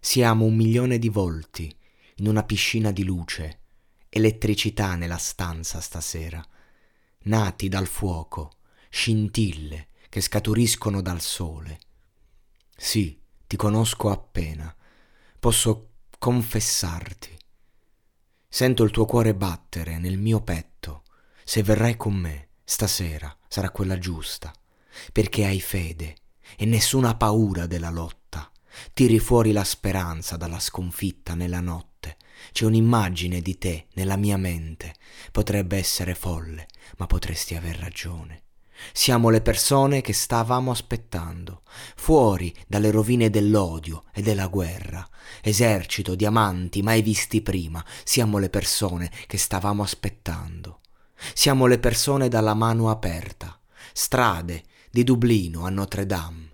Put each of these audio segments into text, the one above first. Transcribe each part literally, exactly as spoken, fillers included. Siamo un milione di volti in una piscina di luce, elettricità nella stanza stasera, nati dal fuoco, scintille che scaturiscono dal sole. Sì, ti conosco appena, posso confessarti. Sento il tuo cuore battere nel mio petto. Se verrai con me, stasera sarà quella giusta, perché hai fede e nessuna paura della lotta. Tiri fuori la speranza dalla sconfitta nella notte. C'è un'immagine di te nella mia mente. Potrebbe essere folle, ma potresti aver ragione. Siamo le persone che stavamo aspettando, fuori dalle rovine dell'odio e della guerra. Esercito, diamanti mai visti prima. Siamo le persone che stavamo aspettando. Siamo le persone dalla mano aperta. Strade di Dublino a Notre Dame.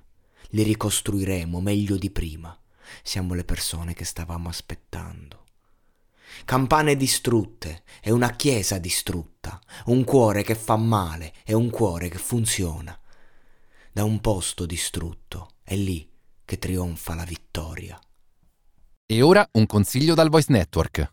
Le ricostruiremo meglio di prima. Siamo le persone che stavamo aspettando. Campane distrutte e una chiesa distrutta, un cuore che fa male e un cuore che funziona. Da un posto distrutto è lì che trionfa la vittoria. E ora un consiglio dal Voice Network.